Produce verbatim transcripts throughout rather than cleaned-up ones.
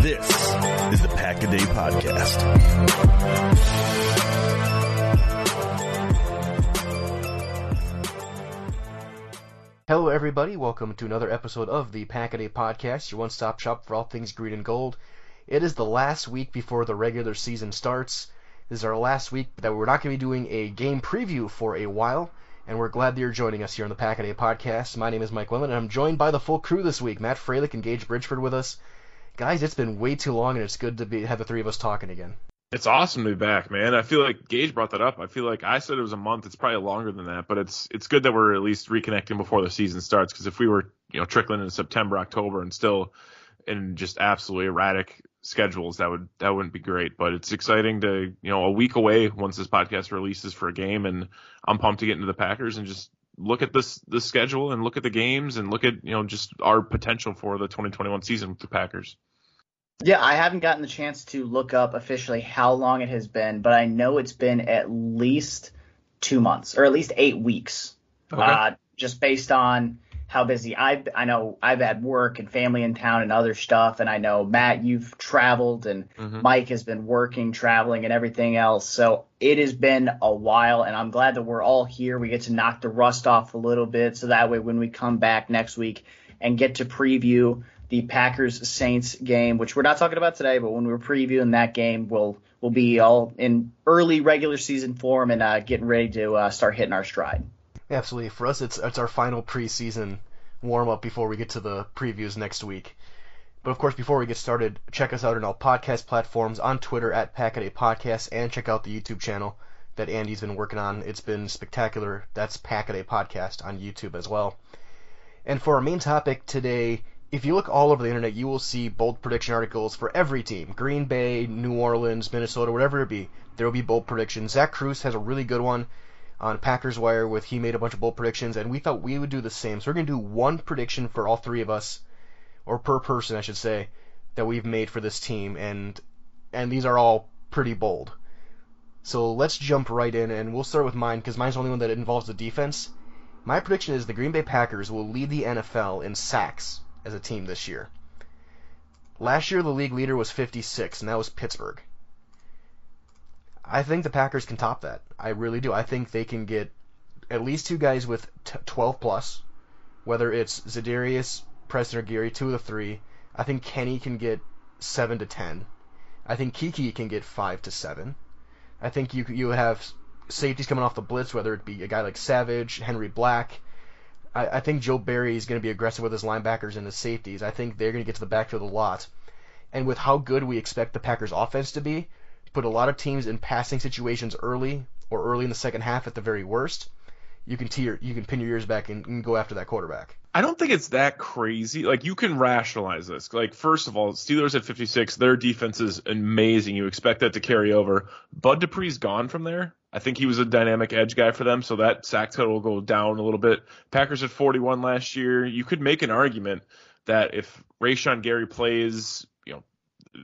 This is the Pack a Day Podcast. Hello, everybody. Welcome to another episode of the Pack a Day Podcast, your one-stop shop for all things green and gold. It is the last week before the regular season starts. This is our last week that we're not going to be doing a game preview for a while, and we're glad that you're joining us here on the Pack a Day Podcast. My name is Mike Wellen, and I'm joined by the full crew this week. Matt Fralick and Gage Bridgeford with us. Guys, it's been way too long, and it's good to be have the three of us talking again. It's awesome to be back, man. I feel like Gage brought that up. I feel like I said it was a month. It's probably longer than that, but it's it's good that we're at least reconnecting before the season starts, because if we were you know trickling into September, October, and still in just absolutely erratic schedules, that would that wouldn't be great. But it's exciting to you know a week away once this podcast releases for a game, and I'm pumped to get into the Packers and just look at this the schedule and look at the games and look at you know just our potential for the twenty twenty-one season with the Packers. Yeah, I haven't gotten the chance to look up officially how long it has been, but I know it's been at least two months or at least eight weeks, okay. uh, just based on how busy I've I know I've had work and family in town and other stuff. And I know, Matt, you've traveled and mm-hmm. Mike has been working, traveling and everything else. So it has been a while, and I'm glad that we're all here. We get to knock the rust off a little bit, so that way when we come back next week and get to preview the Packers-Saints game, which we're not talking about today, but when we're previewing that game, we'll we'll be all in early regular season form and uh, getting ready to uh, start hitting our stride. Absolutely. For us, it's it's our final preseason warm-up before we get to the previews next week. But, of course, before we get started, check us out on all podcast platforms, on Twitter at Pack a Day Podcast, and check out the YouTube channel that Andy's been working on. It's been spectacular. That's Pack a Day Podcast on YouTube as well. And for our main topic today, if you look all over the internet, you will see bold prediction articles for every team. Green Bay, New Orleans, Minnesota, whatever it be, there will be bold predictions. Zach Cruz has a really good one on Packers Wire with he made a bunch of bold predictions, and we thought we would do the same. So we're going to do one prediction for all three of us, or per person, I should say, that we've made for this team, and and these are all pretty bold. So let's jump right in, and we'll start with mine, because mine's the only one that involves the defense. My prediction is the Green Bay Packers will lead the N F L in sacks as a team this year. Last year, the league leader was fifty-six, and that was Pittsburgh. I think the Packers can top that. I really do. I think they can get at least two guys with twelve plus, whether it's Za'Darius, Preston, or Gary, two of the three. I think Kenny can get seven to ten. I think Keke can get five to seven. I think you you have safeties coming off the blitz, whether it be a guy like Savage, Henry Black. I think Joe Barry is going to be aggressive with his linebackers and his safeties. I think they're going to get to the backfield a lot. And with how good we expect the Packers' offense to be, put a lot of teams in passing situations early or early in the second half at the very worst, you can tear, you can pin your ears back and, and go after that quarterback. I don't think it's that crazy. Like, you can rationalize this. Like, first of all, Steelers at fifty-six, their defense is amazing. You expect that to carry over. Bud Dupree's gone from there. I think he was a dynamic edge guy for them, so that sack total will go down a little bit. Packers at forty-one last year. You could make an argument that if Rashan Gary plays, you know,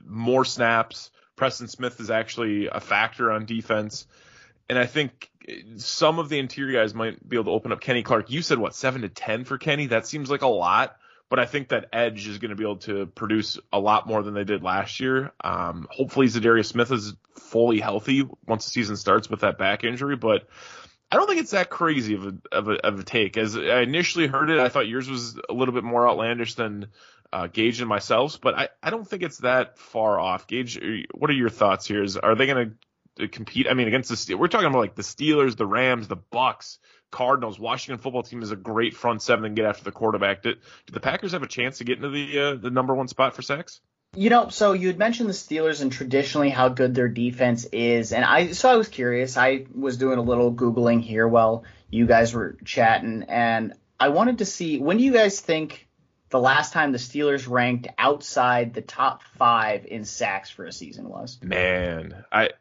more snaps, Preston Smith is actually a factor on defense. And I think some of the interior guys might be able to open up Kenny Clark. You said, what, seven to ten for Kenny? That seems like a lot, but I think that edge is going to be able to produce a lot more than they did last year. Um, hopefully Za'Darius Smith is fully healthy once the season starts with that back injury, but I don't think it's that crazy of a, of a, of a take. As I initially heard it, I thought yours was a little bit more outlandish than uh, Gage and myself's, but I, I don't think it's that far off. Gage, what are your thoughts here? Is, are they going to compete? I mean, against the Steelers, we're talking about like the Steelers, the Rams, the Bucks, Cardinals. Washington football team is a great front seven and get after the quarterback. Do, do the Packers have a chance to get into the uh, the number one spot for sacks? You know, so you had mentioned the Steelers and traditionally how good their defense is, and I so I was curious. I was doing a little Googling here while you guys were chatting, and I wanted to see, when do you guys think the last time the Steelers ranked outside the top five in sacks for a season was? Man, I.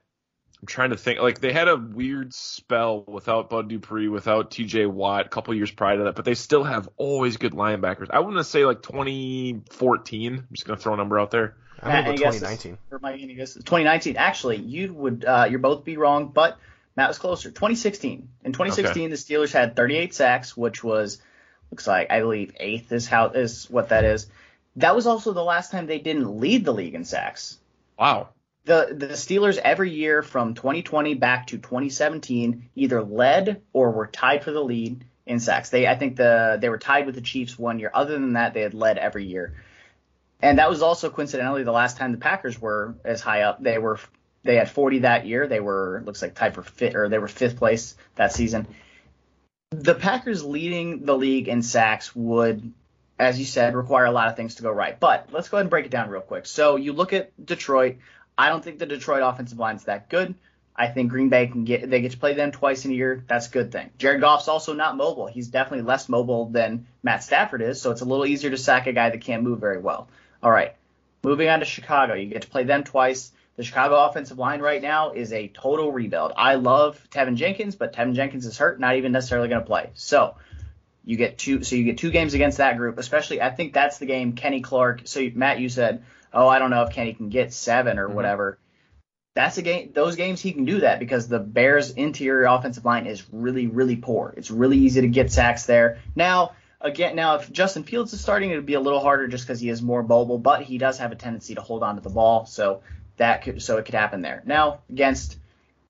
I'm trying to think. Like, they had a weird spell without Bud Dupree, without T J Watt a couple years prior to that, but they still have always good linebackers. I want to say like twenty fourteen. I'm just going to throw a number out there. I remember twenty nineteen. twenty nineteen. Actually, you would uh, you're both be wrong, but Matt was closer. twenty sixteen. In twenty sixteen, okay, the Steelers had thirty-eight sacks, which was looks like I believe eighth is how is what that is. That was also the last time they didn't lead the league in sacks. Wow. The the Steelers every year from twenty twenty back to twenty seventeen either led or were tied for the lead in sacks. They I think the they were tied with the Chiefs one year. Other than that, they had led every year. And that was also coincidentally the last time the Packers were as high up. They were they had forty that year. They were looks like tied for fifth, or they were fifth place that season. The Packers leading the league in sacks would, as you said, require a lot of things to go right. But let's go ahead and break it down real quick. So you look at Detroit. I don't think the Detroit offensive line's that good. I think Green Bay can get they get to play them twice in a year. That's a good thing. Jared Goff's also not mobile. He's definitely less mobile than Matt Stafford is, so it's a little easier to sack a guy that can't move very well. All right, moving on to Chicago. You get to play them twice. The Chicago offensive line right now is a total rebuild. I love Tevin Jenkins, but Tevin Jenkins is hurt, not even necessarily going to play. So you get two. So you get two games against that group. Especially, I think that's the game Kenny Clark. So Matt, you said, oh, I don't know if Kenny can get seven or mm-hmm. whatever. That's a game. Those games he can do that because the Bears' interior offensive line is really, really poor. It's really easy to get sacks there. Now, again, now if Justin Fields is starting, it would be a little harder just because he is more mobile, but he does have a tendency to hold on to the ball, so that could, so it could happen there. Now against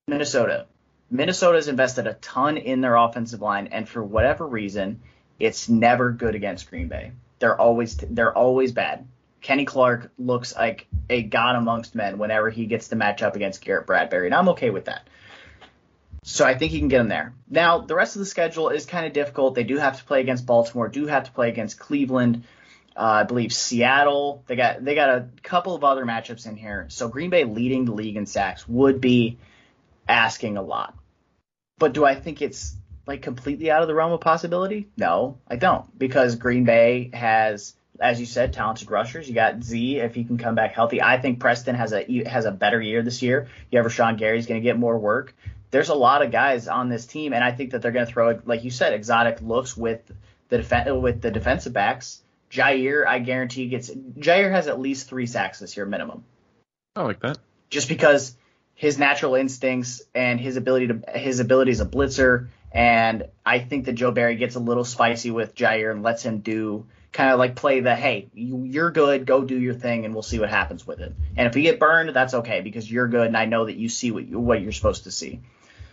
Minnesota, Minnesota's invested a ton in their offensive line, and for whatever reason, it's never good against Green Bay. They're always they're always bad. Kenny Clark looks like a god amongst men whenever he gets to match up against Garrett Bradbury, and I'm okay with that. So I think he can get him there. Now, the rest of the schedule is kind of difficult. They do have to play against Baltimore, do have to play against Cleveland, uh, I believe Seattle. They got they got a couple of other matchups in here. So Green Bay leading the league in sacks would be asking a lot. But do I think it's like completely out of the realm of possibility? No, I don't, because Green Bay has, as you said, talented rushers. You got Z if he can come back healthy. I think Preston has a has a better year this year. You have Rashan Gary is going to get more work. There's a lot of guys on this team, and I think that they're going to throw, like you said, exotic looks with the defen- with the defensive backs. Jair, I guarantee gets Jair has at least three sacks this year minimum. I like that. Just because his natural instincts and his ability to his ability as a blitzer, and I think that Joe Barry gets a little spicy with Jair and lets him do. Kind of like play the, hey, you're good, go do your thing, and we'll see what happens with it. And if we get burned, that's okay because you're good, and I know that you see what, you, what you're supposed to see.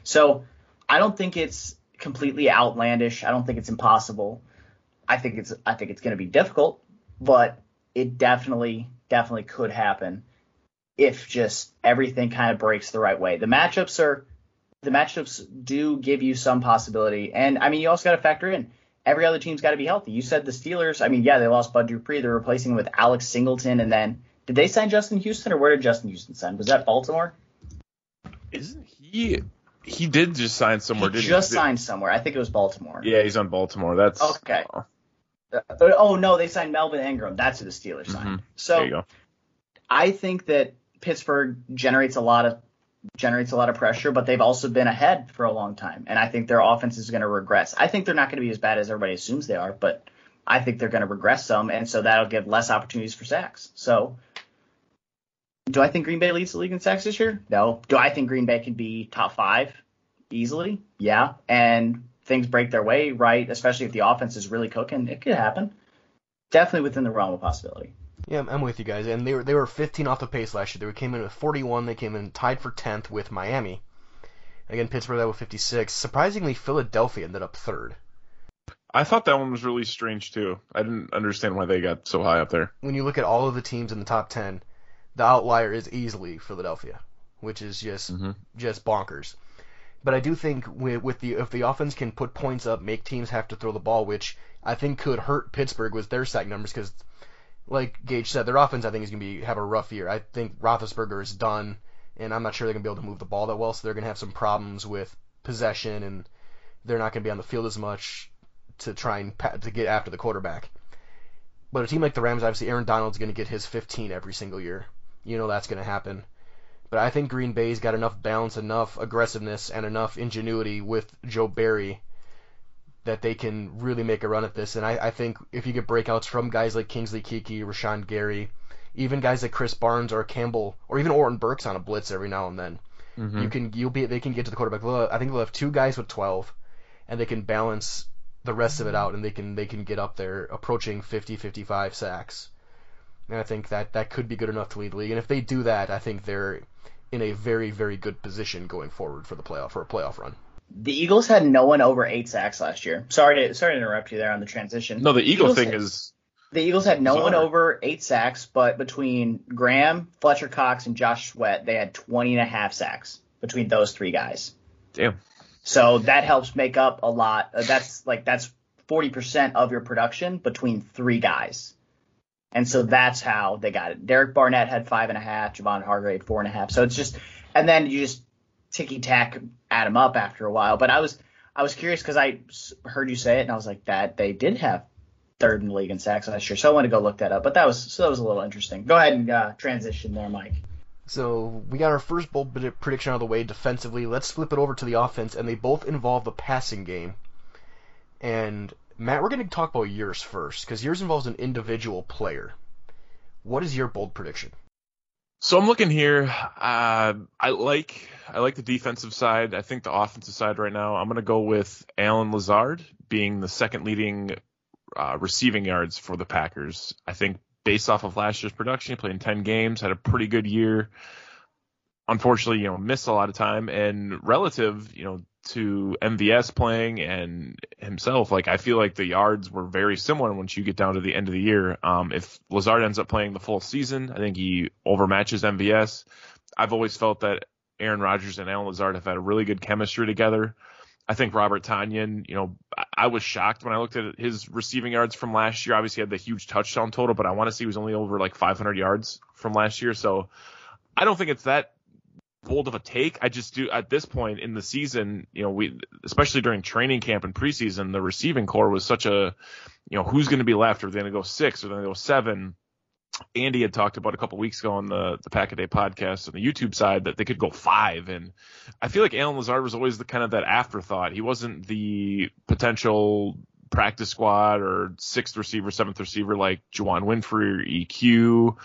So I don't think it's completely outlandish. I don't think it's impossible. I think it's I think it's going to be difficult, but it definitely, definitely could happen if just everything kind of breaks the right way. The matchups are the matchups do give you some possibility, and I mean you also got to factor in. Every other team's got to be healthy. You said the Steelers. I mean, yeah, they lost Bud Dupree. They're replacing him with Alex Singleton. And then did they sign Justin Houston, or where did Justin Houston sign? Was that Baltimore? Isn't he? He did just sign somewhere, he didn't just he? Just signed somewhere. I think it was Baltimore. Yeah, he's on Baltimore. That's okay. Oh, oh no, they signed Melvin Ingram. That's who the Steelers mm-hmm. signed. So there you go. I think that Pittsburgh generates a lot of. generates a lot of pressure, but they've also been ahead for a long time, and I think their offense is going to regress. I think they're not going to be as bad as everybody assumes they are, but I think they're going to regress some, and so that'll give less opportunities for sacks. So do I think Green Bay leads the league in sacks this year? No. Do I think Green Bay can be top five? easily, yeah, and things break their way, right, especially if the offense is really cooking, it could happen. Definitely within the realm of possibility. Yeah, I'm with you guys, and they were they were fifteen off the pace last year. They came in with forty-one. They came in tied for tenth with Miami. Again, Pittsburgh that with fifty-six. Surprisingly, Philadelphia ended up third. I thought that one was really strange too. I didn't understand why they got so high up there. When you look at all of the teams in the top ten, the outlier is easily Philadelphia, which is just mm-hmm. just bonkers. But I do think with, with the if the offense can put points up, make teams have to throw the ball, which I think could hurt Pittsburgh with their sack numbers because, like Gage said, their offense I think is going to be have a rough year. I think Roethlisberger is done, and I'm not sure they're going to be able to move the ball that well, so they're going to have some problems with possession, and they're not going to be on the field as much to try and pa- to get after the quarterback. But a team like the Rams, obviously Aaron Donald's going to get his fifteen every single year. You know that's going to happen. But I think Green Bay's got enough balance, enough aggressiveness, and enough ingenuity with Joe Barry that they can really make a run at this. And I, I think if you get breakouts from guys like Kingsley Keke, Rashan Gary, even guys like Chris Barnes or Campbell, or even Orton Burks on a blitz every now and then, mm-hmm. you can you'll be they can get to the quarterback. I think they'll have two guys with twelve, and they can balance the rest of it out, and they can they can get up there approaching fifty, fifty-five sacks. And I think that, that could be good enough to lead the league. And if they do that, I think they're in a very, very good position going forward for the playoff for a playoff run. The Eagles had no one over eight sacks last year. Sorry to sorry to interrupt you there on the transition. No, the Eagle thing is – The Eagles had no one over eight sacks, but between Graham, Fletcher Cox, and Josh Sweat, they had twenty and a half sacks between those three guys. Damn. So that helps make up a lot. That's like that's forty percent of your production between three guys. And so that's how they got it. Derek Barnett had five and a half, Javon Hargrave four and a half. So it's just, and then you just ticky tack add them up after a while. But I was, I was curious because I heard you say it, and I was like, that they did have third in the league in sacks last year. So I wanted to go look that up. But that was so that was a little interesting. Go ahead and uh, transition there, Mike. So we got our first bold prediction out of the way defensively. Let's flip it over to the offense, and they both involve the passing game. And Matt, we're going to talk about yours first, because yours involves an individual player. What is your bold prediction? So I'm looking here. Uh, I like I like the defensive side. I think the offensive side right now, I'm going to go with Alan Lazard being the second leading uh, receiving yards for the Packers. I think based off of last year's production, he played in ten games, had a pretty good year. Unfortunately, you know, missed a lot of time, and relative, you know, to M V S playing and himself, like I feel like the yards were very similar once you get down to the end of the year. Um, if Lazard ends up playing the full season, I think he overmatches M V S. I've always felt that Aaron Rodgers and Alan Lazard have had a really good chemistry together. I think Robert Tonyan, you know, I was shocked when I looked at his receiving yards from last year. Obviously, he had the huge touchdown total, but I want to see he was only over like five hundred yards from last year. So I don't think it's that bold of a take. I just do at this point in the season, you know, we, especially during training camp and preseason, the receiving core was such a, you know, who's going to be left? Are they going to go six? Are they going to go seven? Andy had talked about a couple weeks ago on the, the Pack a Day podcast on the YouTube side that they could go five. And I feel like Alan Lazard was always the kind of that afterthought. He wasn't the potential practice squad or sixth receiver, seventh receiver, like Juwan Winfrey or E Q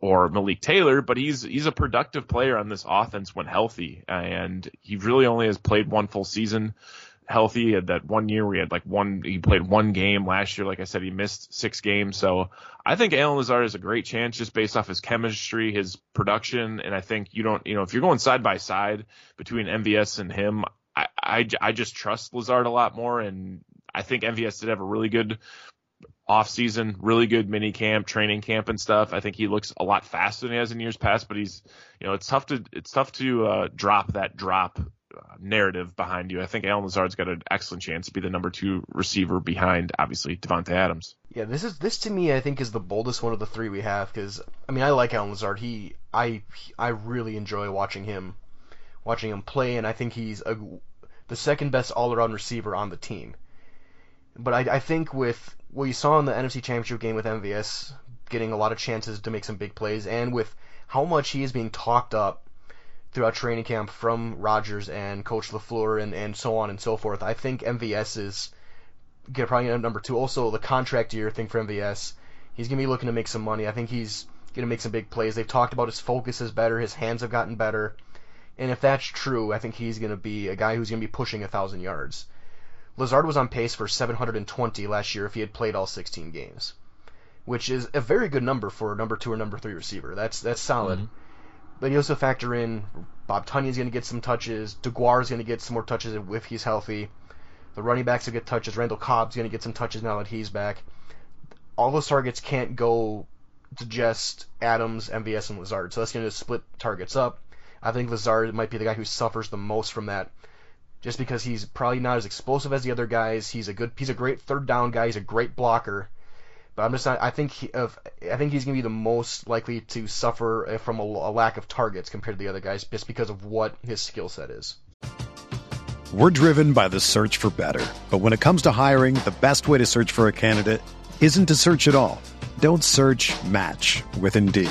or Malik Taylor, but he's he's a productive player on this offense when healthy, and he really only has played one full season healthy. He had that one year where he had like one, he played one game last year. Like I said, he missed six games. So I think Alan Lazard has a great chance just based off his chemistry, his production, and I think you don't, you know, if you're going side by side between M V S and him, I I, I just trust Lazard a lot more, and I think M V S did have a really good offseason, really good mini camp, training camp and stuff. I think he looks a lot faster than he has in years past, but he's, you know, it's tough to it's tough to uh, drop that drop uh, narrative behind you. I think Alan Lazard's got an excellent chance to be the number two receiver behind, obviously, Davante Adams. Yeah, this is this to me, I think, is the boldest one of the three we have because, I mean, I like Alan Lazard. He, I, he, I really enjoy watching him, watching him play, and I think he's a, the second best all-around receiver on the team. But I, I think with what you saw in the N F C Championship game with M V S getting a lot of chances to make some big plays, and with how much he is being talked up throughout training camp from Rodgers and Coach LaFleur and, and so on and so forth, I think M V S is probably at number two. Also, the contract year thing for M V S, he's going to be looking to make some money. I think he's going to make some big plays. They've talked about his focus is better, his hands have gotten better. And if that's true, I think he's going to be a guy who's going to be pushing one thousand yards. Lazard was on pace for seven hundred twenty last year if he had played all sixteen games, which is a very good number for a number two or number three receiver. That's that's solid. Mm-hmm. But you also factor in Bob Tonyan's going to get some touches. Deguara's going to get some more touches if he's healthy. The running backs will get touches. Randall Cobb's going to get some touches now that he's back. All those targets can't go to just Adams, M V S, and Lazard. So that's going to split targets up. I think Lazard might be the guy who suffers the most from that, just because he's probably not as explosive as the other guys. He's a good, he's a great third down guy. He's a great blocker. But I'm just not. I think he, of, I think he's going to be the most likely to suffer from a, a lack of targets compared to the other guys, just because of what his skill set is. We're driven by the search for better, but when it comes to hiring, the best way to search for a candidate isn't to search at all. Don't search, match with Indeed.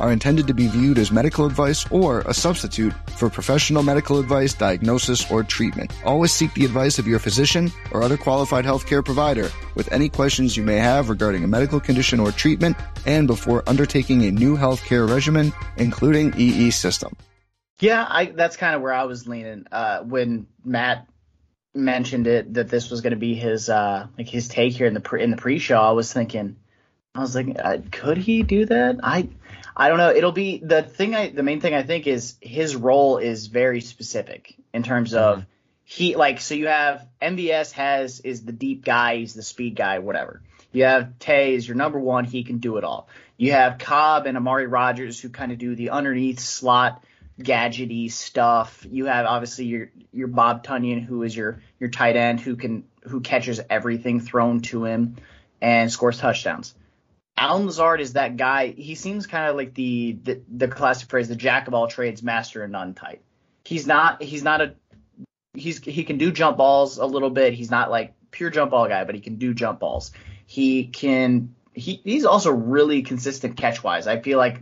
are intended to be viewed as medical advice or a substitute for professional medical advice, diagnosis, or treatment. Always seek the advice of your physician or other qualified healthcare provider with any questions you may have regarding a medical condition or treatment and before undertaking a new healthcare regimen, including E E System. Yeah, I, that's kind of where I was leaning uh, when Matt mentioned it, that this was going to be his uh, like his take here in the pre, in the pre-show. I was thinking, I was like, uh, could he do that? I. I don't know. It'll be the thing. I the main thing I think is his role is very specific in terms of mm-hmm. he like so you have M V S has is the deep guy. He's the speed guy, whatever. You have Tay is your number one. He can do it all. You have Cobb and Amari Rodgers who kind of do the underneath slot gadgety stuff. You have obviously your your Bob Tonyan, who is your your tight end who can who catches everything thrown to him and scores touchdowns. Alan Lazard is that guy. He seems kind of like the, the the classic phrase, the jack of all trades, master of none type. He's not he's not a he's he can do jump balls a little bit. He's not like pure jump ball guy, but he can do jump balls. He can he he's also really consistent catch wise. I feel like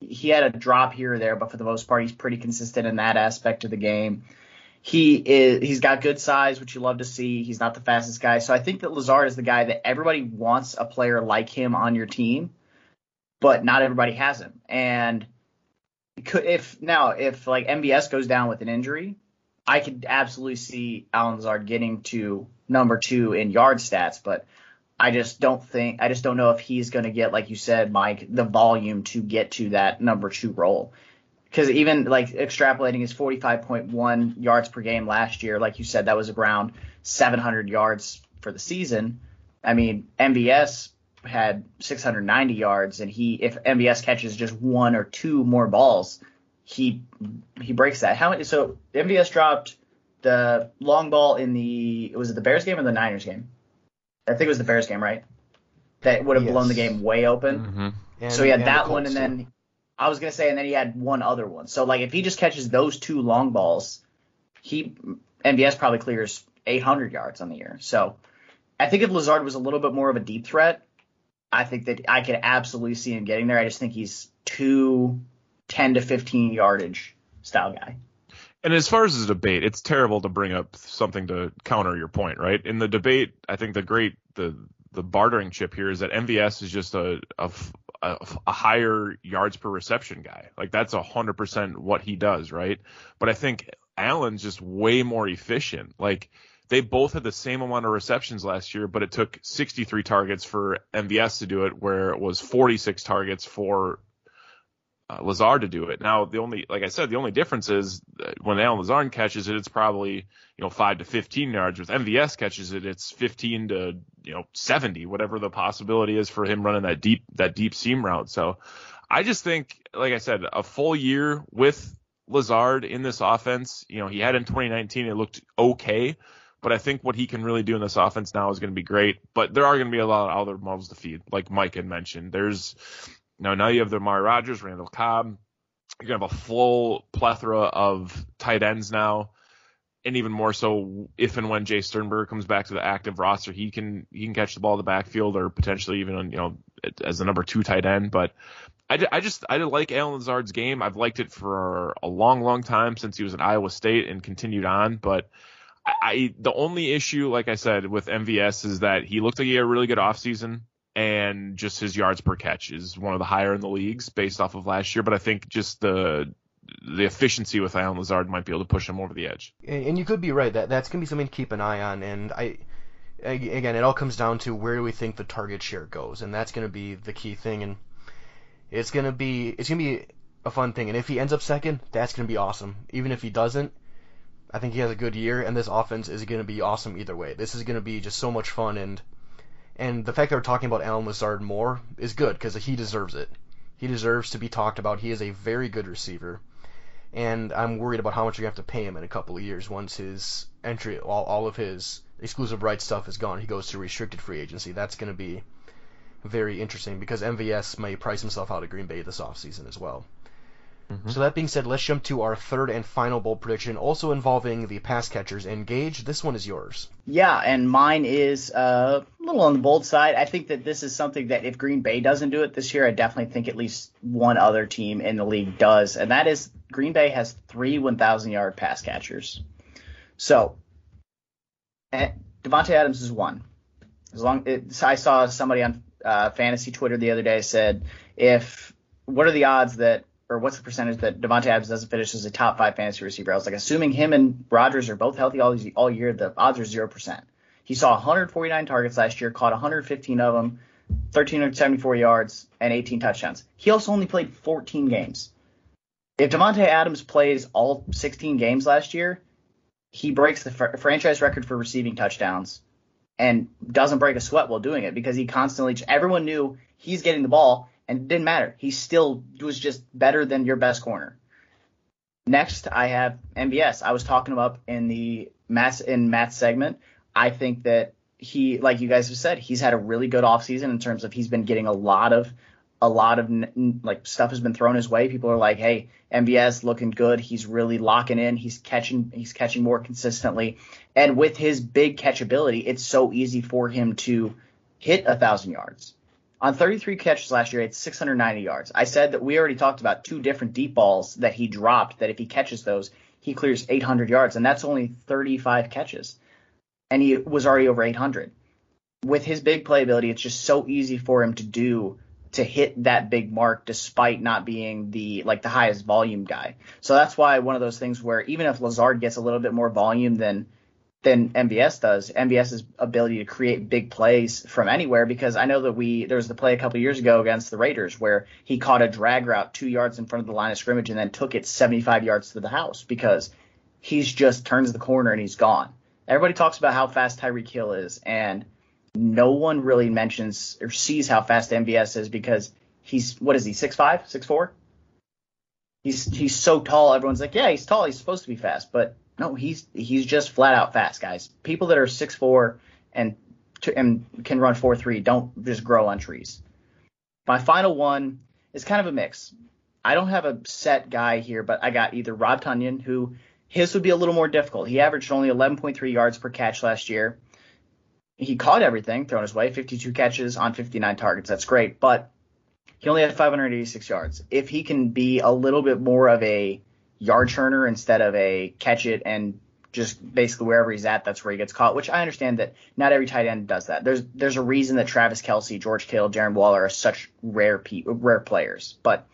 he had a drop here or there, but for the most part, he's pretty consistent in that aspect of the game. He is he's got good size, which you love to see. He's not the fastest guy. So I think that Lazard is the guy that everybody wants a player like him on your team, but not everybody has him. And if now if like M B S goes down with an injury, I could absolutely see Alan Lazard getting to number two in yard stats, but I just don't think I just don't know if he's going to get, like you said, Mike, the volume to get to that number two role. Because even like extrapolating his forty-five point one yards per game last year, like you said, that was around seven hundred yards for the season. I mean, M V S had six hundred ninety yards, and he if M V S catches just one or two more balls, he he breaks that. How many? So M V S dropped the long ball in the was it the Bears game or the Niners game? I think it was the Bears game, right? That would have yes. blown the game way open. Mm-hmm. And, so he had that one, and then. I was going to say, and then he had one other one. So, like, if he just catches those two long balls, he M V S probably clears eight hundred yards on the year. So I think if Lazard was a little bit more of a deep threat, I think that I could absolutely see him getting there. I just think he's too ten to fifteen yardage style guy. And as far as the debate, it's terrible to bring up something to counter your point, right? In the debate, I think the great the the bartering chip here is that M V S is just a a, a, a higher yards per reception guy. Like, that's one hundred percent what he does, right? But I think Allen's just way more efficient. Like, they both had the same amount of receptions last year, but it took sixty-three targets for M V S to do it, where it was forty-six targets for uh, Lazard to do it. Now, the only, like I said, the only difference is when Alan Lazard catches it, it's probably, you know, five to fifteen yards. With M V S catches it, it's fifteen to, you know, seventy, whatever the possibility is for him running that deep, that deep seam route. So I just think, like I said, a full year with Lazard in this offense, you know, he had in twenty nineteen, it looked okay. But I think what he can really do in this offense now is going to be great. But there are going to be a lot of other mouths to feed, like Mike had mentioned. There's you know, now you have the Amari Rodgers, Randall Cobb. You're going to have a full plethora of tight ends now. And even more so if and when Jace Sternberger comes back to the active roster, he can he can catch the ball in the backfield or potentially even you know as the number two tight end. But I, I just I like Alan Lazard's game. I've liked it for a long, long time since he was at Iowa State and continued on. But I, the only issue, like I said, with M V S is that he looked like he had a really good offseason, and just his yards per catch is one of the higher in the leagues based off of last year. But I think just the the efficiency with Alan Lazard might be able to push him over the edge. And you could be right. That That's going to be something to keep an eye on. And, I again, it all comes down to where do we think the target share goes, and that's going to be the key thing. And it's going to be it's going to be a fun thing. And if he ends up second, that's going to be awesome. Even if he doesn't, I think he has a good year, and this offense is going to be awesome either way. This is going to be just so much fun, and and the fact that we're talking about Alan Lazard more is good because he deserves it. He deserves to be talked about. He is a very good receiver, and I'm worried about how much you're going to have to pay him in a couple of years once his entry, all, all of his exclusive rights stuff is gone. He goes to restricted free agency. That's going to be very interesting because M V S may price himself out of Green Bay this offseason as well. Mm-hmm. So that being said, let's jump to our third and final bold prediction, also involving the pass catchers. And Gage, this one is yours. Yeah, and mine is uh, a little on the bold side. I think that this is something that if Green Bay doesn't do it this year, I definitely think at least one other team in the league does. And that is Green Bay has three one thousand-yard pass catchers. So Davante Adams is one. As long it, I saw somebody on uh, Fantasy Twitter the other day said, if what are the odds that or what's the percentage that Davante Adams doesn't finish as a top five fantasy receiver? I was like, assuming him and Rodgers are both healthy all, all year, the odds are zero percent. He saw one hundred forty-nine targets last year, caught one hundred fifteen of them, one thousand three hundred seventy-four yards, and eighteen touchdowns. He also only played fourteen games. If Davante Adams plays all sixteen games last year, he breaks the fr- franchise record for receiving touchdowns and doesn't break a sweat while doing it because he constantly – everyone knew he's getting the ball – and it didn't matter. He still was just better than your best corner. Next, I have M V S. I was talking about in the Matt's, in Matt's segment. I think that he, like you guys have said, he's had a really good offseason in terms of he's been getting a lot of, a lot of like stuff has been thrown his way. People are like, hey, M V S looking good. He's really locking in. He's catching. He's catching more consistently. And with his big catchability, it's so easy for him to hit a thousand yards. On thirty-three catches last year, he had six hundred ninety yards. I said that we already talked about two different deep balls that he dropped, that if he catches those, he clears eight hundred yards, and that's only thirty-five catches. And he was already over eight hundred. With his big playability, it's just so easy for him to do to hit that big mark despite not being the like the highest volume guy. So that's why one of those things where even if Lazard gets a little bit more volume than than M V S does, MVS's ability to create big plays from anywhere, because I know that we there was the play a couple years ago against the Raiders where he caught a drag route two yards in front of the line of scrimmage and then took it seventy-five yards to the house because he's just turns the corner and he's gone. Everybody talks about how fast Tyreek Hill is, and no one really mentions or sees how fast M V S is because he's, what is he, six five, six four? He's, he's so tall. Everyone's like, yeah, he's tall. He's supposed to be fast, but no, he's he's just flat out fast, guys. People that are six four and to, and can run four three don't just grow on trees. My final one is kind of a mix. I don't have a set guy here, but I got either Rob Tonyan, who his would be a little more difficult. He averaged only eleven point three yards per catch last year. He caught everything thrown his way, fifty-two catches on fifty-nine targets. That's great, but he only had five hundred eighty-six yards. If he can be a little bit more of a yard churner instead of a catch it and just basically wherever he's at, that's where he gets caught, which I understand that not every tight end does that. There's there's a reason that Travis Kelce, George Kittle, Darren Waller are such rare pe- rare players. But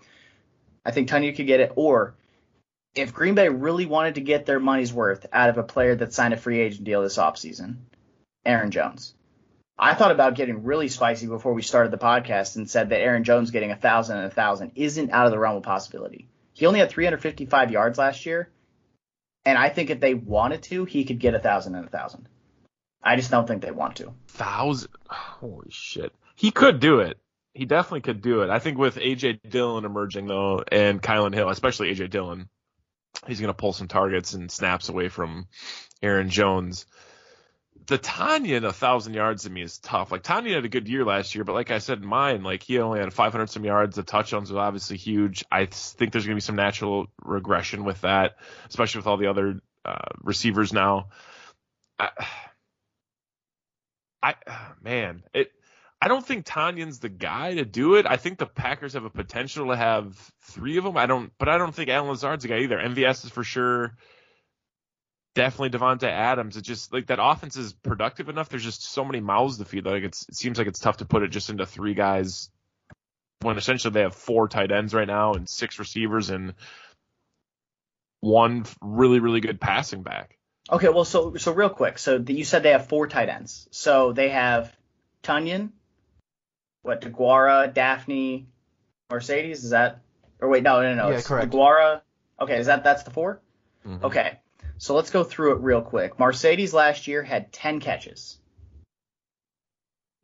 I think Tonyan could get it. Or if Green Bay really wanted to get their money's worth out of a player that signed a free agent deal this offseason, Aaron Jones. I thought about getting really spicy before we started the podcast and said that Aaron Jones getting one thousand and one thousand isn't out of the realm of possibility. He only had three hundred fifty-five yards last year, and I think if they wanted to, he could get one thousand and one thousand. I just don't think they want to. one thousand? Holy shit. He could do it. He definitely could do it. I think with A J. Dillon emerging, though, and Kylan Hill, especially A J. Dillon, he's going to pull some targets and snaps away from Aaron Jones. The Tonyan one thousand yards to me is tough. Like, Tonyan had a good year last year, but like I said in mine, like, he only had five hundred some yards. The touchdowns was obviously huge. I think there's going to be some natural regression with that, especially with all the other uh, receivers now. I, I man, it. I don't think Tonyan's the guy to do it. I think the Packers have a potential to have three of them. I don't, but I don't think Alan Lazard's the guy either. M V S is for sure. Definitely Davante Adams. It just like that offense is productive enough. There's just so many mouths to feed. Like it's, it seems like it's tough to put it just into three guys when essentially they have four tight ends right now and six receivers and one really, really good passing back. Okay, well, so so real quick. So the, you said they have four tight ends. So they have Tonyan, what, Deguara, Daphne, Marcedes? Is that – or wait, no, no, no. Yeah, it's correct. Deguara. Okay, is that – that's the four? Mm-hmm. Okay. So let's go through it real quick. Marcedes last year had ten catches.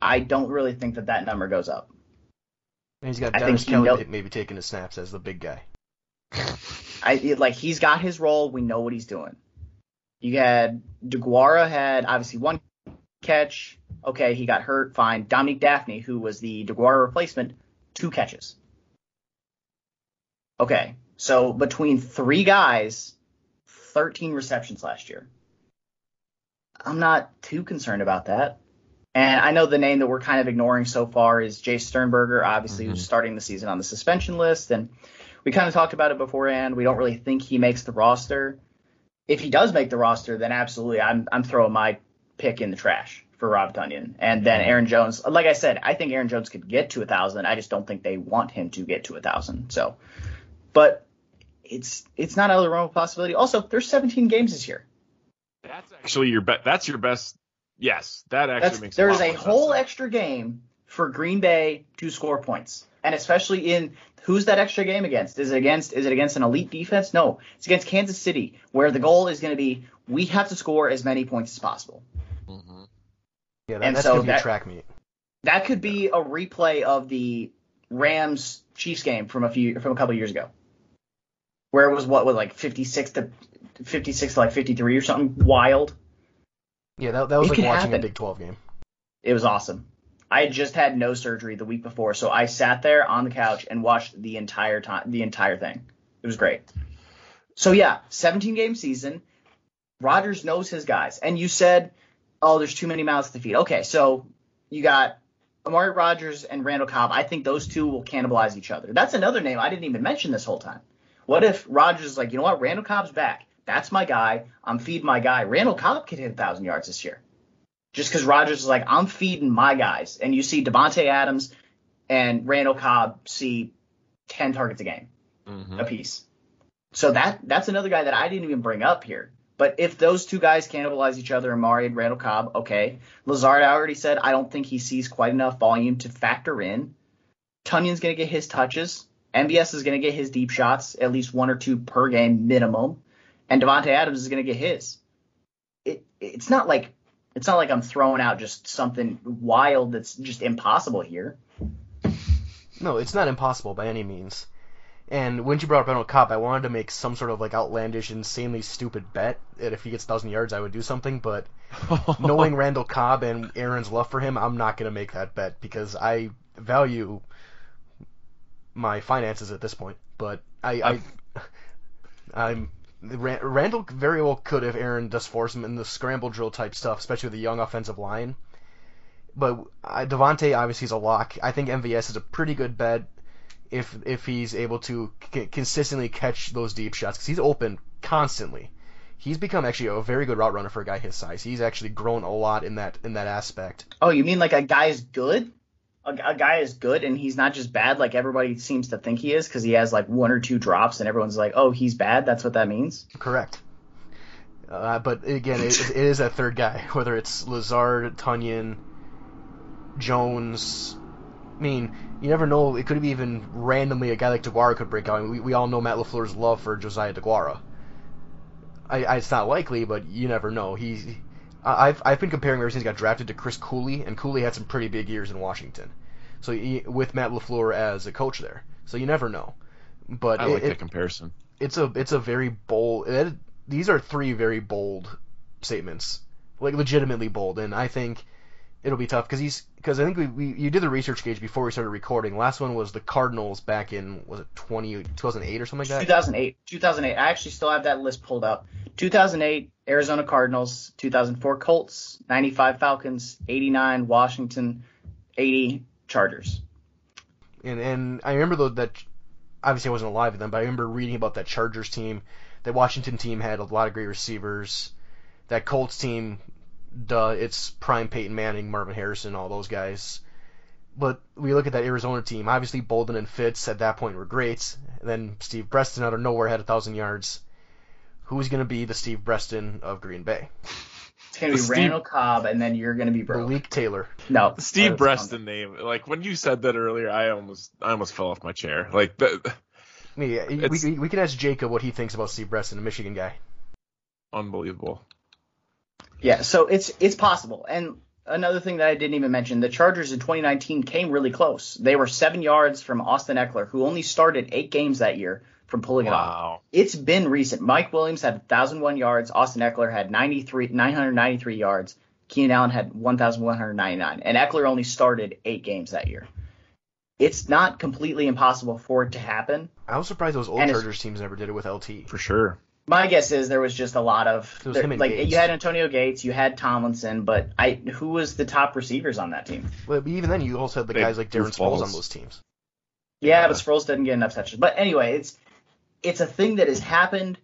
I don't really think that that number goes up. And he's got Darius Kelly know- maybe taking the snaps as the big guy. I like he's got his role. We know what he's doing. You had DeGuara had obviously one catch. Okay, he got hurt. Fine. Dominique Daphne, who was the DeGuara replacement, two catches. Okay, so between three guys. thirteen receptions last year. I'm not too concerned about that. And I know the name that we're kind of ignoring so far is Jace Sternberger, obviously, mm-hmm. who's starting the season on the suspension list. And we kind of talked about it beforehand. We don't really think he makes the roster. If he does make the roster, then absolutely I'm I'm throwing my pick in the trash for Rob Tonyan. And then Aaron Jones, like I said, I think Aaron Jones could get to one thousand. I just don't think they want him to get to one thousand. So, but... It's it's not out of the realm of possibility. Also, there's seventeen games this year. That's actually your best. That's your best. Yes, that actually that's, makes. There is a whole extra game for Green Bay to score points, and especially in who's that extra game against? Is it against? Is it against an elite defense? No, it's against Kansas City, where the goal is going to be we have to score as many points as possible. Mm-hmm. Yeah, that, and that's so gonna be that, a track meet. That could be a replay of the Rams Chiefs game from a few from a couple years ago. Where it was what was like fifty-six to fifty-six to like fifty-three or something wild. Yeah, that, that was it like watching happen. A Big twelve game. It was awesome. I had just had nose surgery the week before, so I sat there on the couch and watched the entire time, the entire thing. It was great. So yeah, seventeen game season. Rodgers knows his guys, and you said, "Oh, there's too many mouths to feed." Okay, so you got Amari Rodgers and Randall Cobb. I think those two will cannibalize each other. That's another name I didn't even mention this whole time. What if Rodgers is like, you know what, Randall Cobb's back. That's my guy. I'm feeding my guy. Randall Cobb could hit one thousand yards this year. Just because Rodgers is like, I'm feeding my guys. And you see Davante Adams and Randall Cobb see ten targets a game mm-hmm. apiece. So that that's another guy that I didn't even bring up here. But if those two guys cannibalize each other, Amari and Randall Cobb, okay. Lazard, I already said, I don't think he sees quite enough volume to factor in. Tonyan's going to get his touches. M V S is going to get his deep shots, at least one or two per game minimum, and Davante Adams is going to get his. It it's not like it's not like I'm throwing out just something wild that's just impossible here. No, it's not impossible by any means. And when you brought up Randall Cobb, I wanted to make some sort of like outlandish, insanely stupid bet that if he gets one thousand yards, I would do something. But knowing Randall Cobb and Aaron's love for him, I'm not going to make that bet because I value my finances at this point. But I, I I'm Randall very well could if Aaron does force him in the scramble drill type stuff, especially with the young offensive line. But uh, Davante obviously is a lock. I think M V S is a pretty good bet if if he's able to c- consistently catch those deep shots, because he's open constantly. He's become actually a very good route runner for a guy his size. He's actually grown a lot in that in that aspect. Oh, you mean like a guy is good? A, a guy is good and he's not just bad like everybody seems to think he is because he has like one or two drops and everyone's like, oh, he's bad. That's what that means? Correct. Uh, but again, it, it is that third guy, whether it's Lazard, Tonyan, Jones. I mean, you never know. It could be even randomly a guy like Deguara could break out. I mean, we, we all know Matt LaFleur's love for Josiah Deguara. I, I, it's not likely, but you never know. He's, I've I've been comparing ever since he got drafted to Chris Cooley, and Cooley had some pretty big years in Washington. So he, with Matt LaFleur as a coach there, so you never know. But I it, like that it, comparison. It's a it's a very bold. It, these are three very bold statements, like legitimately bold, and I think it'll be tough because he's because I think we, we you did the research gauge before we started recording. Last one was the Cardinals back in was it twenty, two thousand eight or something like that. two thousand eight, two thousand eight. I actually still have that list pulled up. two thousand eight Arizona Cardinals, two thousand four Colts, ninety-five Falcons, eighty-nine Washington, eighty Chargers. And and I remember though that obviously I wasn't alive at them, but I remember reading about that Chargers team. That Washington team had a lot of great receivers. That Colts team, duh, it's prime Peyton Manning, Marvin Harrison, all those guys. But we look at that Arizona team. Obviously Bolden and Fitz at that point were great. And then Steve Breaston out of nowhere had a thousand yards. Who's going to be the Steve Breaston of Green Bay? It's going to be Steve... Randall Cobb, and then you're going to be broke. Malik Taylor. No, the Steve Breaston name. Like when you said that earlier, I almost, I almost fell off my chair. Like that. Yeah, we, we can ask Jacob what he thinks about Steve Breaston, a Michigan guy. Unbelievable. Yeah, so it's it's possible. And another thing that I didn't even mention, the Chargers in twenty nineteen came really close. They were seven yards from Austin Eckler, who only started eight games that year. From pulling it wow. off. It's been recent. Mike Williams had one thousand one yards. Austin Eckler had nine hundred ninety-three yards. Keenan Allen had one thousand one hundred ninety-nine. And Eckler only started eight games that year. It's not completely impossible for it to happen. I was surprised those old and Chargers teams never did it with L T. For sure. My guess is there was just a lot of there, like Gates. You had Antonio Gates, you had Tomlinson, but I who was the top receivers on that team? Well, but even then you also had the they, guys like Darren Sproles on those teams. Yeah, yeah, but Sproles didn't get enough touches. But anyway, it's It's a thing that has happened.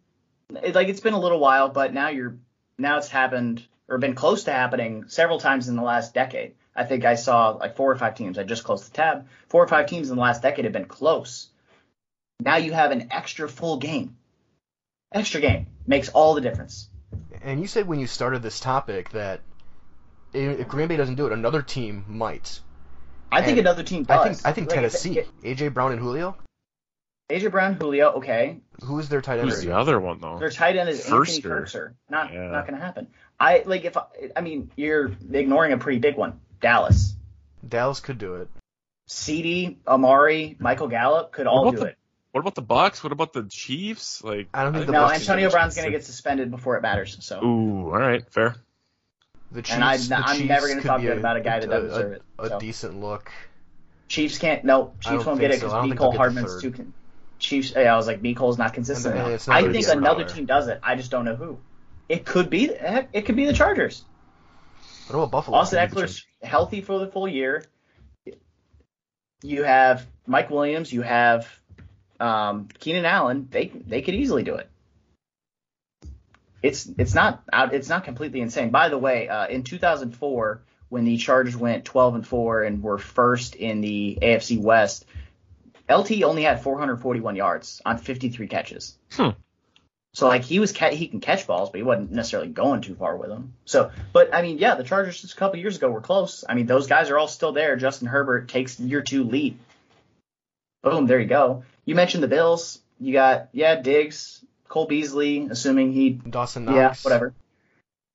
It, like it's been a little while, but now you're now it's happened or been close to happening several times in the last decade. I think I saw like four or five teams. I just closed the tab. Four or five teams in the last decade have been close. Now you have an extra full game. Extra game makes all the difference. And you said when you started this topic that if Green Bay doesn't do it, another team might. I and think another team does. I think, I think like Tennessee, it, it, A J. Brown and Julio. A J. Brown, Julio, okay. Who is their tight end? Who's the other one though? Their tight end is Firster. Anthony Firster. Not yeah. not gonna happen. I like if I, I mean you're ignoring a pretty big one. Dallas. Dallas could do it. C D, Amari, Michael Gallup could all do the, it. What about the Bucs? What about the Chiefs? Like I don't think I, the no. Bucs Antonio Brown's gonna get suspended before it matters. So. Ooh, all right, fair. The Chiefs. And I, the I'm Chiefs never gonna talk good about a guy that doesn't deserve it. A so. decent look. Chiefs can't. No, Chiefs won't get it because so. Nicole Hardman's too. Con- Chiefs. Yeah, I was like, B. Cole's not consistent. I think really another there. team does it. I just don't know who. It could be. It could be the Chargers. What about Buffalo? Austin Eckler's healthy for the full year. You have Mike Williams. You have um, Keenan Allen. They they could easily do it. It's it's not out. It's not completely insane. By the way, uh, in two thousand four, when the Chargers went twelve and four and were first in the A F C West. L T only had four hundred forty-one yards on fifty-three catches. Hmm. So like he was ca- he can catch balls, but he wasn't necessarily going too far with them. So, but I mean, yeah, the Chargers just a couple years ago were close. I mean, those guys are all still there. Justin Herbert takes year two lead. Boom, there you go. You mentioned the Bills. You got yeah, Diggs, Cole Beasley, assuming he Dawson Knox. Yeah, whatever.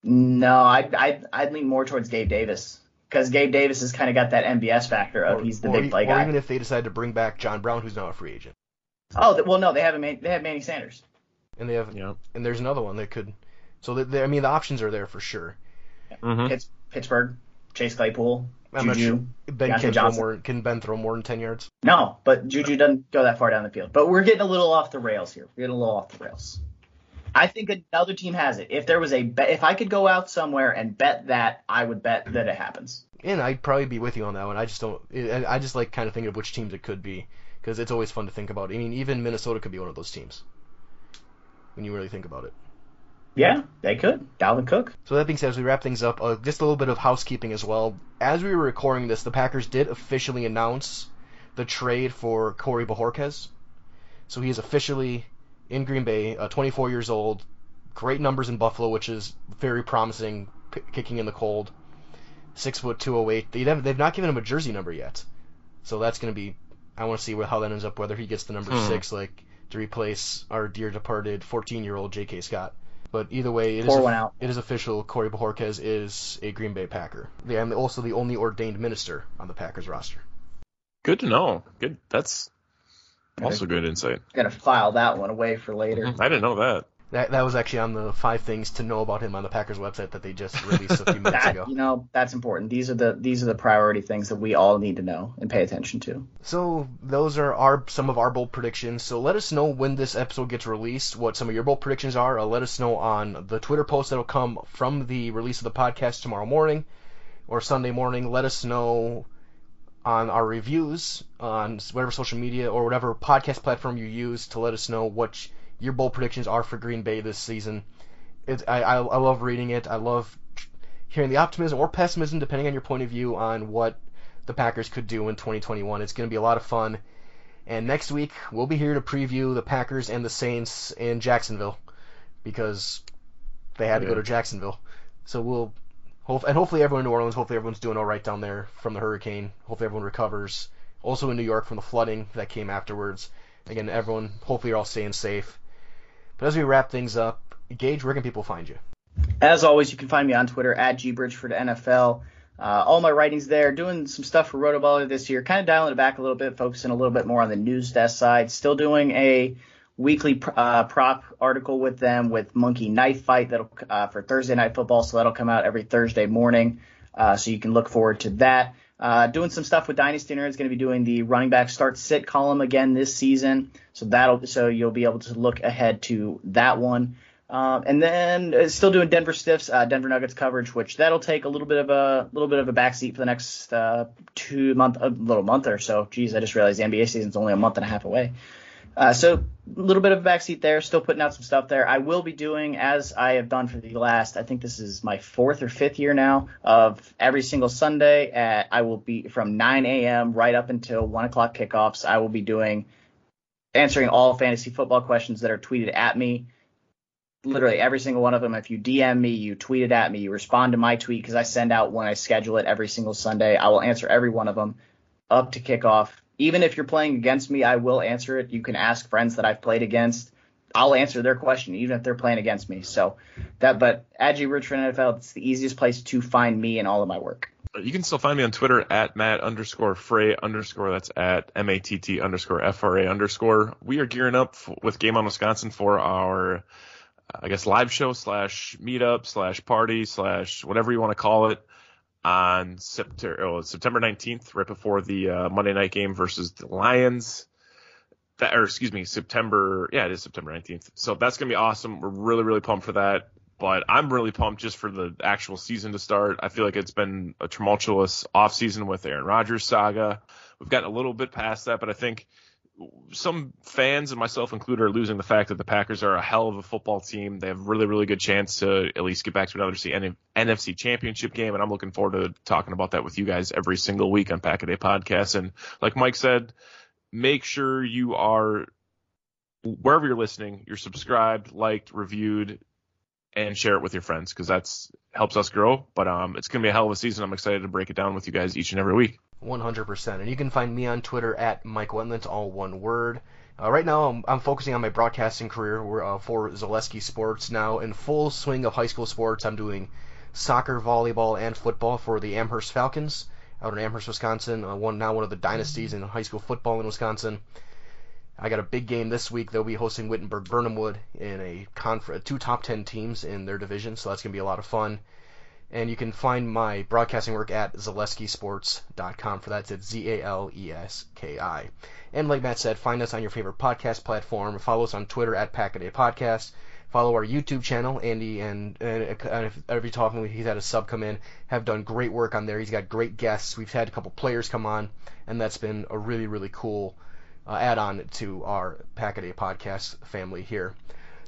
No, I I I'd lean more towards Gabe Davis. Because Gabe Davis has kind of got that M B S factor of or, he's the big he, play guy. Or even if they decide to bring back John Brown, who's now a free agent. Oh well, no, they have a, they have Manny Sanders. And they have yeah. and there's another one that could. So they, they, I mean, the options are there for sure. Yeah. Mm-hmm. Pittsburgh. Chase Claypool, Juju, Ben can throw, more, can Ben throw more than ten yards? No, but Juju doesn't go that far down the field. But we're getting a little off the rails here. We're getting a little off the rails. I think another team has it. If there was a bet, if I could go out somewhere and bet that, I would bet that it happens. And I'd probably be with you on that one. I just don't. I just like kind of thinking of which teams it could be, because it's always fun to think about. I mean, even Minnesota could be one of those teams when you really think about it. Yeah, they could. Dalvin Cook. So that being said, as we wrap things up, uh, just a little bit of housekeeping as well. As we were recording this, the Packers did officially announce the trade for Corey Bajorquez. So he is officially in Green Bay, uh, twenty-four years old, great numbers in Buffalo, which is very promising, p- kicking in the cold, six foot two oh eight. They have, they've not given him a jersey number yet. So that's going to be, I want to see how that ends up, whether he gets the number hmm. six, like to replace our dear departed fourteen-year-old J K. Scott. But either way, it is, a, it is official. Corey Bajorquez is a Green Bay Packer. They are also the only ordained minister on the Packers roster. Good to know. Good. That's also good insight. I'm going to file that one away for later. I didn't know that. That that was actually on the five things to know about him on the Packers website that they just released a few minutes that, ago. You know, that's important. These are the these are the priority things that we all need to know and pay attention to. So those are our some of our bold predictions. So let us know when this episode gets released, what some of your bold predictions are. Uh, let us know on the Twitter post that will come from the release of the podcast tomorrow morning or Sunday morning. Let us know on our reviews on whatever social media or whatever podcast platform you use to let us know what – your bold predictions are for Green Bay this season. It, I, I I love reading it. I love hearing the optimism or pessimism, depending on your point of view, on what the Packers could do in twenty twenty-one. It's going to be a lot of fun. And next week, we'll be here to preview the Packers and the Saints in Jacksonville because they had yeah. to go to Jacksonville. So we'll hope, and hopefully everyone in New Orleans, hopefully everyone's doing all right down there from the hurricane. Hopefully everyone recovers. Also in New York from the flooding that came afterwards. Again, everyone, hopefully you're all staying safe. But as we wrap things up, Gage, where can people find you? As always, you can find me on Twitter at G Bridgeford N F L. Uh, all my writings there, doing some stuff for Rotoballer this year, kind of dialing it back a little bit, focusing a little bit more on the news desk side. Still doing a weekly uh, prop article with them with Monkey Knife Fight that'll uh, for Thursday Night Football, so that'll come out every Thursday morning. Uh, so you can look forward to that. Uh, doing some stuff with Dynasty Nerds, going to be doing the running back start sit column again this season, so that'll so you'll be able to look ahead to that one. Um, and then uh, still doing Denver Stiffs, uh, Denver Nuggets coverage, which that'll take a little bit of a little bit of a backseat for the next uh, two month, a little month or so. Geez, I just realized the N B A season's only a month and a half away. Uh, so a little bit of a backseat there, still putting out some stuff there. I will be doing, as I have done for the last, I think this is my fourth or fifth year now, of every single Sunday at I will be from nine a.m. right up until one o'clock kickoffs. I will be doing answering all fantasy football questions that are tweeted at me, literally every single one of them. If you D M me, you tweet it at me, you respond to my tweet because I send out when I schedule it every single Sunday. I will answer every one of them up to kickoff. Even if you're playing against me, I will answer it. You can ask friends that I've played against. I'll answer their question, even if they're playing against me. So that, but at G Richard N F L, it's the easiest place to find me and all of my work. You can still find me on Twitter at Matt underscore Frey underscore. That's at M A T T underscore F R A underscore. We are gearing up f- with Game On Wisconsin for our, I guess, live show slash meetup slash party slash whatever you want to call it. On September, oh, September nineteenth, right before the uh, Monday night game versus the Lions. That, or excuse me, September. Yeah, it is September nineteenth. So that's going to be awesome. We're really, really pumped for that. But I'm really pumped just for the actual season to start. I feel like it's been a tumultuous offseason with Aaron Rodgers saga. We've gotten a little bit past that, but I think some fans, and myself included, are losing the fact that the Packers are a hell of a football team. They have a really, really good chance to at least get back to another N F C Championship game, and I'm looking forward to talking about that with you guys every single week on Pack-A-Day Podcast. And like Mike said, make sure you are, wherever you're listening, you're subscribed, liked, reviewed, and share it with your friends because that's helps us grow. But um, it's going to be a hell of a season. I'm excited to break it down with you guys each and every week. one hundred percent. And you can find me on Twitter at Mike Wendlandt, all one word. Uh, right now, I'm, I'm focusing on my broadcasting career. We're uh, for Zaleski Sports now in full swing of high school sports. I'm doing soccer, volleyball, and football for the Amherst Falcons out in Amherst, Wisconsin. Uh, one now one of the dynasties in high school football in Wisconsin. I got a big game this week. They'll be hosting Wittenberg-Burnhamwood in a conference, two top ten teams in their division, so that's going to be a lot of fun. And you can find my broadcasting work at zaleski sports dot com for that. It's Z A L E S K I. And like Matt said, find us on your favorite podcast platform. Follow us on Twitter at Pack-A-Day Podcast. Follow our YouTube channel, Andy, and, and, and every time he's had a sub come in, have done great work on there. He's got great guests. We've had a couple players come on, and that's been a really, really cool uh, add-on to our Pack-A-Day Podcast family here.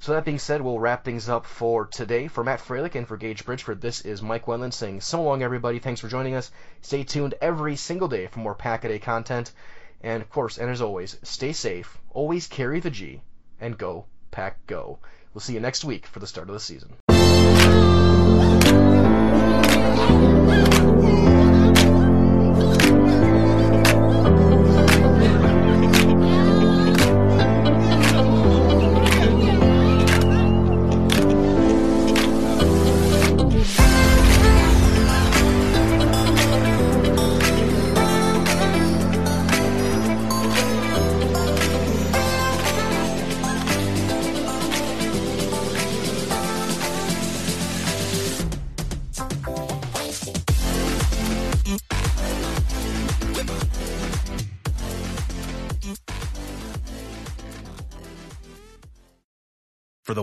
So that being said, we'll wrap things up for today. For Matt Fralick and for Gage Bridgeford, this is Mike Wendland saying so long, everybody. Thanks for joining us. Stay tuned every single day for more Pack-A-Day content. And, of course, and as always, stay safe, always carry the G, and go, Pack, go. We'll see you next week for the start of the season. For the